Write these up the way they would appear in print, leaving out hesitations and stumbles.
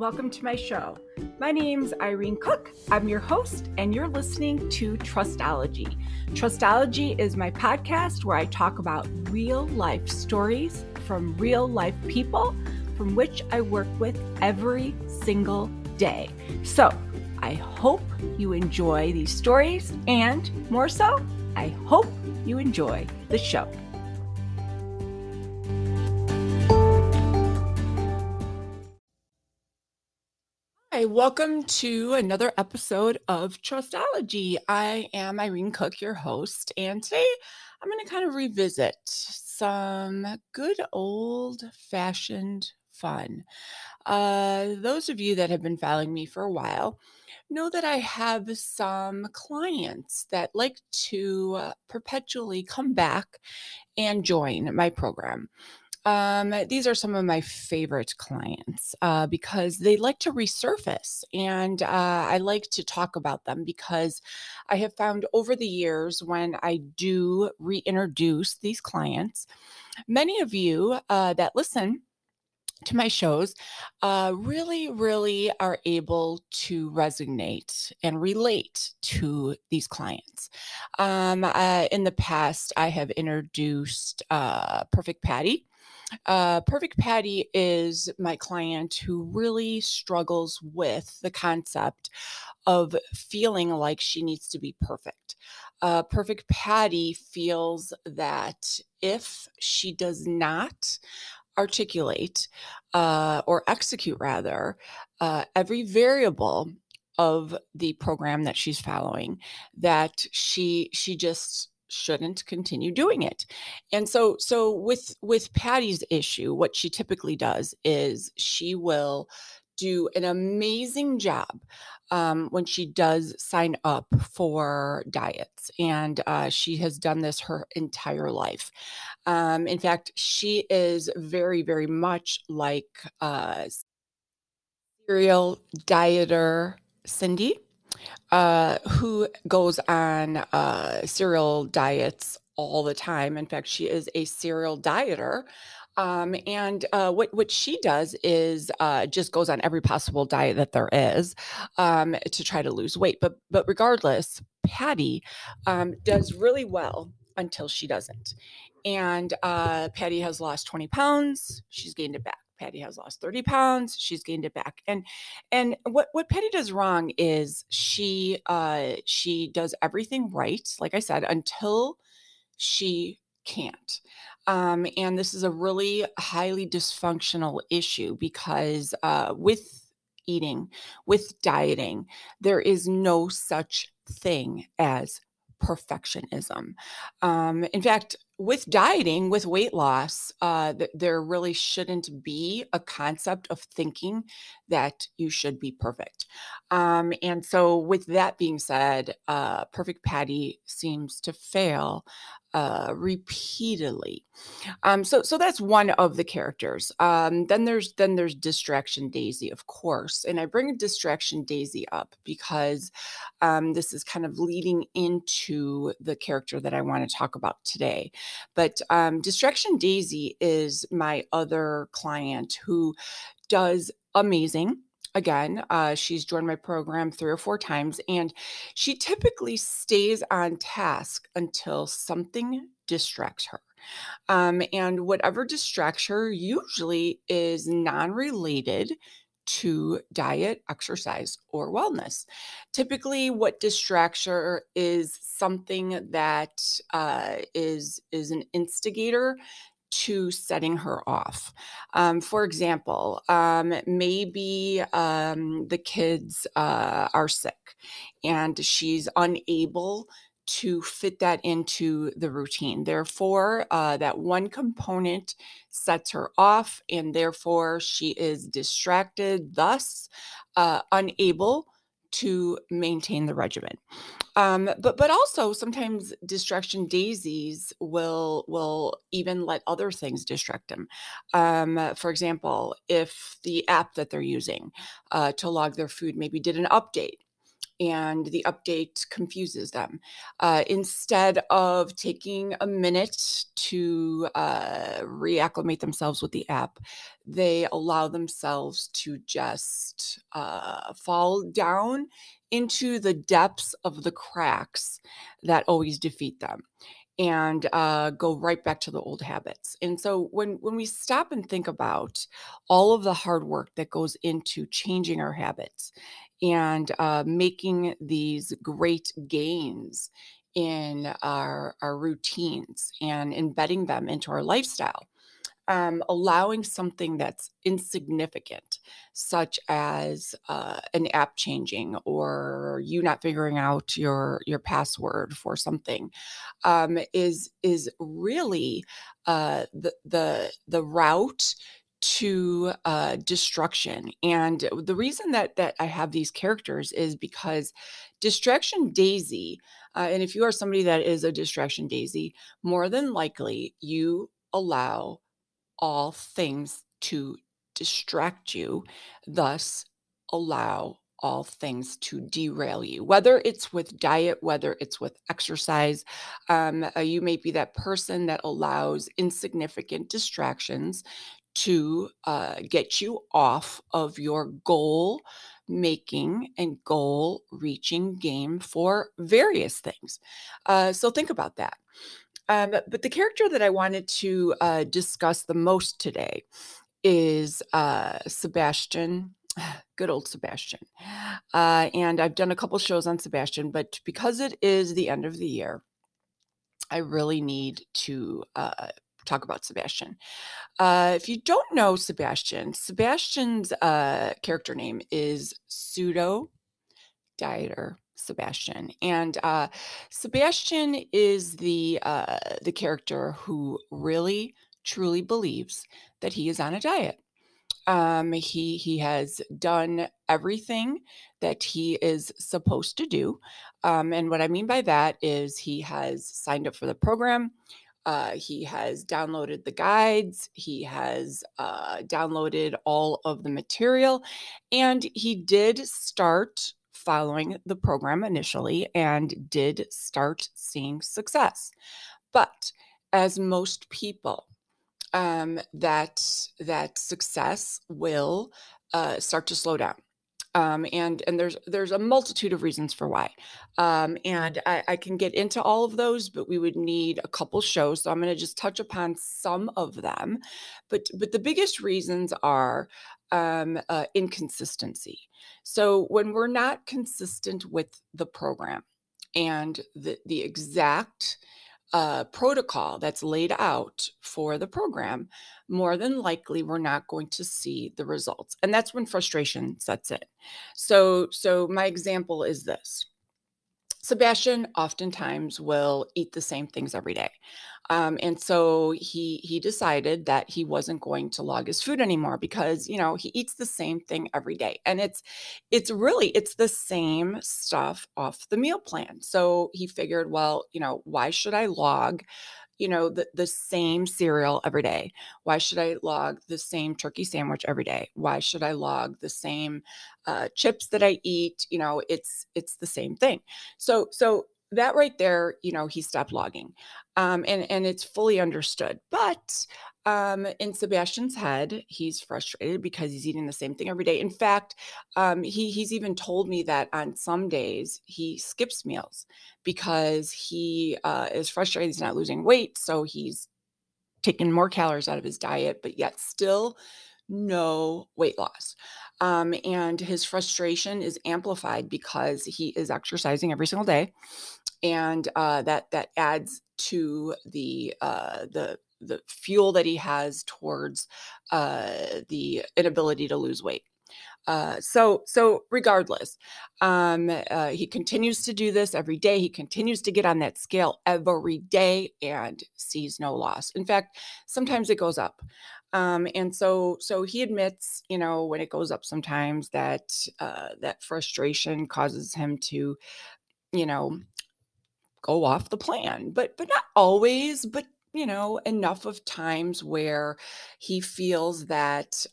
welcome to my show. My name's Irene Cook. I'm your host, and you're listening to Trustology. Trustology is my podcast where I talk about real life stories from real life people from which I work with every single day. So I hope you enjoy these stories, and more so, I hope you enjoy the show. Hi, welcome to another episode of Trustology. I am Irene Cook, your host, and today I'm going to kind of revisit some good old-fashioned fun. Those of you that have been following me for a while know that I have some clients that like to perpetually come back and join my program. These are some of my favorite clients because they like to resurface, and I like to talk about them because I have found over the years when I do reintroduce these clients, many of you that listen to my shows really are able to resonate and relate to these clients. In the past, I have introduced Perfect Patty. Perfect Patty is my client who really struggles with the concept of feeling like she needs to be perfect. Perfect Patty feels that if she does not articulate or execute rather every variable of the program that she's following, that she just shouldn't continue doing it. And so with Patty's issue, what she typically does is she will do an amazing job when she does sign up for diets. And she has done this her entire life. In fact, she is very much like serial dieter Cindy, who goes on cereal diets all the time. In fact, she is a cereal dieter. And what she does is just goes on every possible diet that there is to try to lose weight. But regardless, Patty does really well until she doesn't. And Patty has lost 20 pounds. She's gained it back. Patty has lost 30 pounds. She's gained it back. And what Patty does wrong is she does everything right, like I said, until she can't. And this is a really highly dysfunctional issue because with eating, with dieting, there is no such thing as perfectionism. In fact, with dieting, with weight loss, there really shouldn't be a concept of thinking that you should be perfect. And so with that being said, Perfect Patty seems to fail repeatedly. So that's one of the characters. Then there's Distraction Daisy, of course. And I bring Distraction Daisy up because this is kind of leading into the character that I want to talk about today. But Distraction Daisy is my other client who does amazing. Again, she's joined my program 3 or 4 times, and she typically stays on task until something distracts her. And whatever distracts her usually is non-related to diet, exercise, or wellness. Typically, what distracts her is something that is an instigator to setting her off. For example, maybe the kids are sick and she's unable to fit that into the routine. Therefore, that one component sets her off, and therefore she is distracted, thus unable to maintain the regimen. But also sometimes Distraction Daisies will even let other things distract them. For example, if the app that they're using to log their food maybe did an update and the update confuses them. Instead of taking a minute to reacclimate themselves with the app, they allow themselves to just fall down into the depths of the cracks that always defeat them, and go right back to the old habits. And so when we stop and think about all of the hard work that goes into changing our habits and making these great gains in our routines and embedding them into our lifestyle, allowing something that's insignificant, such as an app changing or you not figuring out your password for something, is really the route to destruction. And the reason that I have these characters is because Distraction Daisy, and if you are somebody that is a Distraction Daisy, more than likely you allow all things to distract you, thus allow all things to derail you, whether it's with diet, whether it's with exercise. You may be that person that allows insignificant distractions to get you off of your goal making and goal reaching game for various things. So think about that. But the character that I wanted to discuss the most today is Sebastian, good old Sebastian. And I've done a couple shows on Sebastian, but because it is the end of the year, I really need to talk about Sebastian. If you don't know Sebastian, Sebastian's character name is Pseudo Dieter Sebastian, and Sebastian is the character who really truly believes that he is on a diet. He has done everything that he is supposed to do, and what I mean by that is he has signed up for the program. He has downloaded the guides, he has downloaded all of the material, and he did start following the program initially and did start seeing success. But as most people, that success will start to slow down. And there's a multitude of reasons for why. And I can get into all of those, but we would need a couple shows. So I'm going to just touch upon some of them. But the biggest reasons are inconsistency. So when we're not consistent with the program and the exact protocol that's laid out for the program, more than likely we're not going to see the results. And that's when frustration sets in. So my example is this. Sebastian oftentimes will eat the same things every day. And so he decided that he wasn't going to log his food anymore because, he eats the same thing every day. And it's really the same stuff off the meal plan. So he figured, well, why should I log, the same cereal every day? Why should I log the same turkey sandwich every day? Why should I log the same chips that I eat? It's the same thing. So that right there, he stopped logging, and it's fully understood. But in Sebastian's head, he's frustrated because he's eating the same thing every day. In fact, he's even told me that on some days he skips meals because he is frustrated he's not losing weight. So he's taking more calories out of his diet, but yet still no weight loss. And his frustration is amplified because he is exercising every single day. And that adds to the fuel that he has towards the inability to lose weight. So regardless, he continues to do this every day. He continues to get on that scale every day and sees no loss. In fact, sometimes it goes up. And so he admits, when it goes up sometimes that frustration causes him to, go off the plan, but not always, but enough of times where he feels that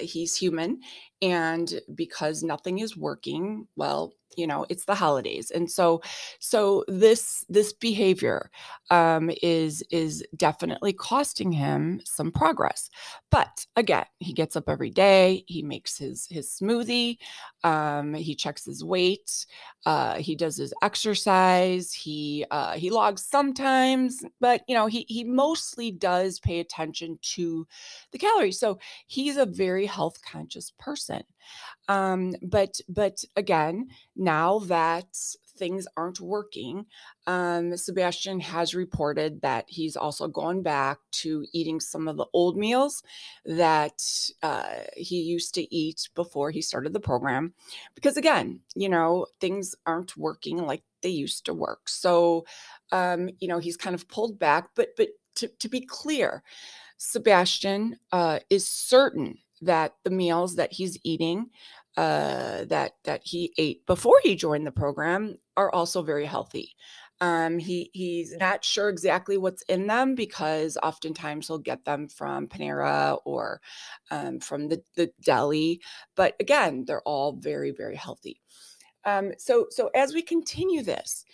he's human, and because nothing is working, well, you know, it's the holidays. And so this behavior is definitely costing him some progress. But again, he gets up every day, he makes his smoothie, he checks his weight, he does his exercise, he logs sometimes, but you know, he mostly does pay attention to the calories. So he's a very health conscious person. But again, now that things aren't working, Sebastian has reported that he's also gone back to eating some of the old meals that he used to eat before he started the program, because again, you know, things aren't working like they used to work. So, you know, he's kind of pulled back, but to be clear, Sebastian is certain that the meals that he's eating, that he ate before he joined the program, are also very healthy. He's not sure exactly what's in them, because oftentimes he'll get them from Panera or from the deli. But again, they're all very, very healthy. So as we continue this,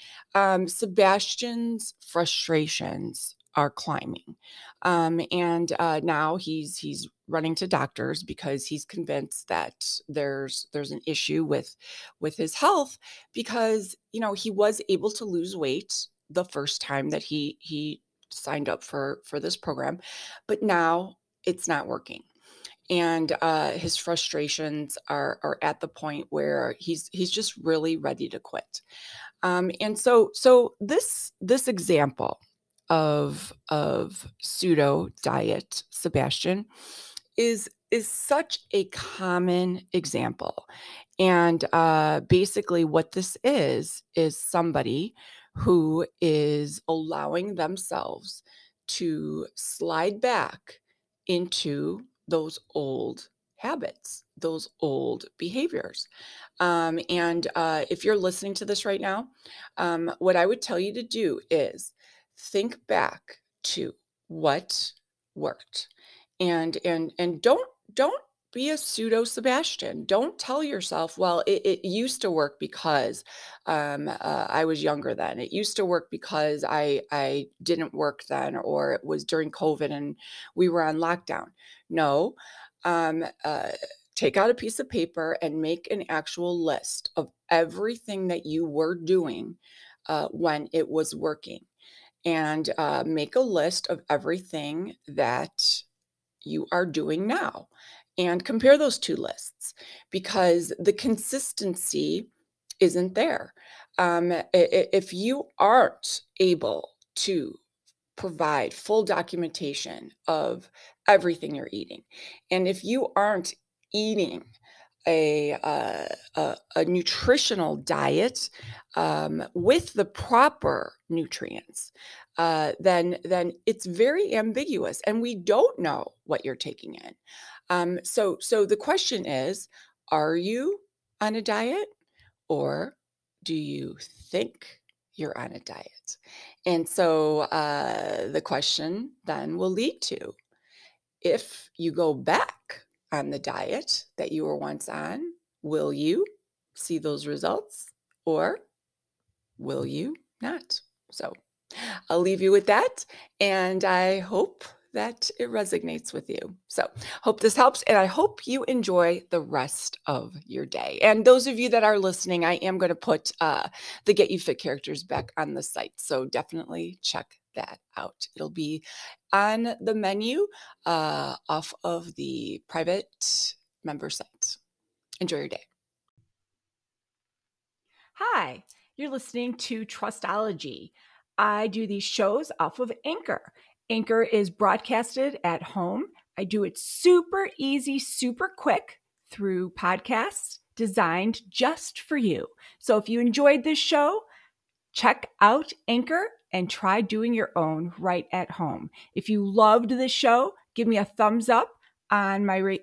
Sebastian's frustrations are climbing. And now he's running to doctors because he's convinced that there's an issue with his health, because, you know, he was able to lose weight the first time that he signed up for this program, but now it's not working. And his frustrations are at the point where he's just really ready to quit. And so this example of pseudo diet Sebastian is such a common example. And basically what this is somebody who is allowing themselves to slide back into those old habits, those old behaviors. And if you're listening to this right now, what I would tell you to do is think back to what worked, and don't be a pseudo Sebastian. Don't tell yourself, well, it used to work because I was younger then. It used to work because I didn't work then, or it was during COVID and we were on lockdown. No, take out a piece of paper and make an actual list of everything that you were doing when it was working. And make a list of everything that you are doing now, and compare those two lists, because the consistency isn't there. If you aren't able to provide full documentation of everything you're eating, and if you aren't eating a nutritional diet with the proper nutrients, then it's very ambiguous, and we don't know what you're taking in. So the question is, are you on a diet, or do you think you're on a diet? And so the question then will lead to, if you go back on the diet that you were once on, will you see those results, or will you not? So I'll leave you with that, and I hope that it resonates with you. So hope this helps, and I hope you enjoy the rest of your day. And those of you that are listening, I am going to put the Get You Fit characters back on the site, so definitely check that out. It'll be on the menu off of the private member site. Enjoy your day. Hi, you're listening to Trustology. I do these shows off of Anchor. Anchor is broadcasted at home. I do it super easy, super quick through podcasts designed just for you. So if you enjoyed this show, check out Anchor and try doing your own right at home. If you loved the show, give me a thumbs up on my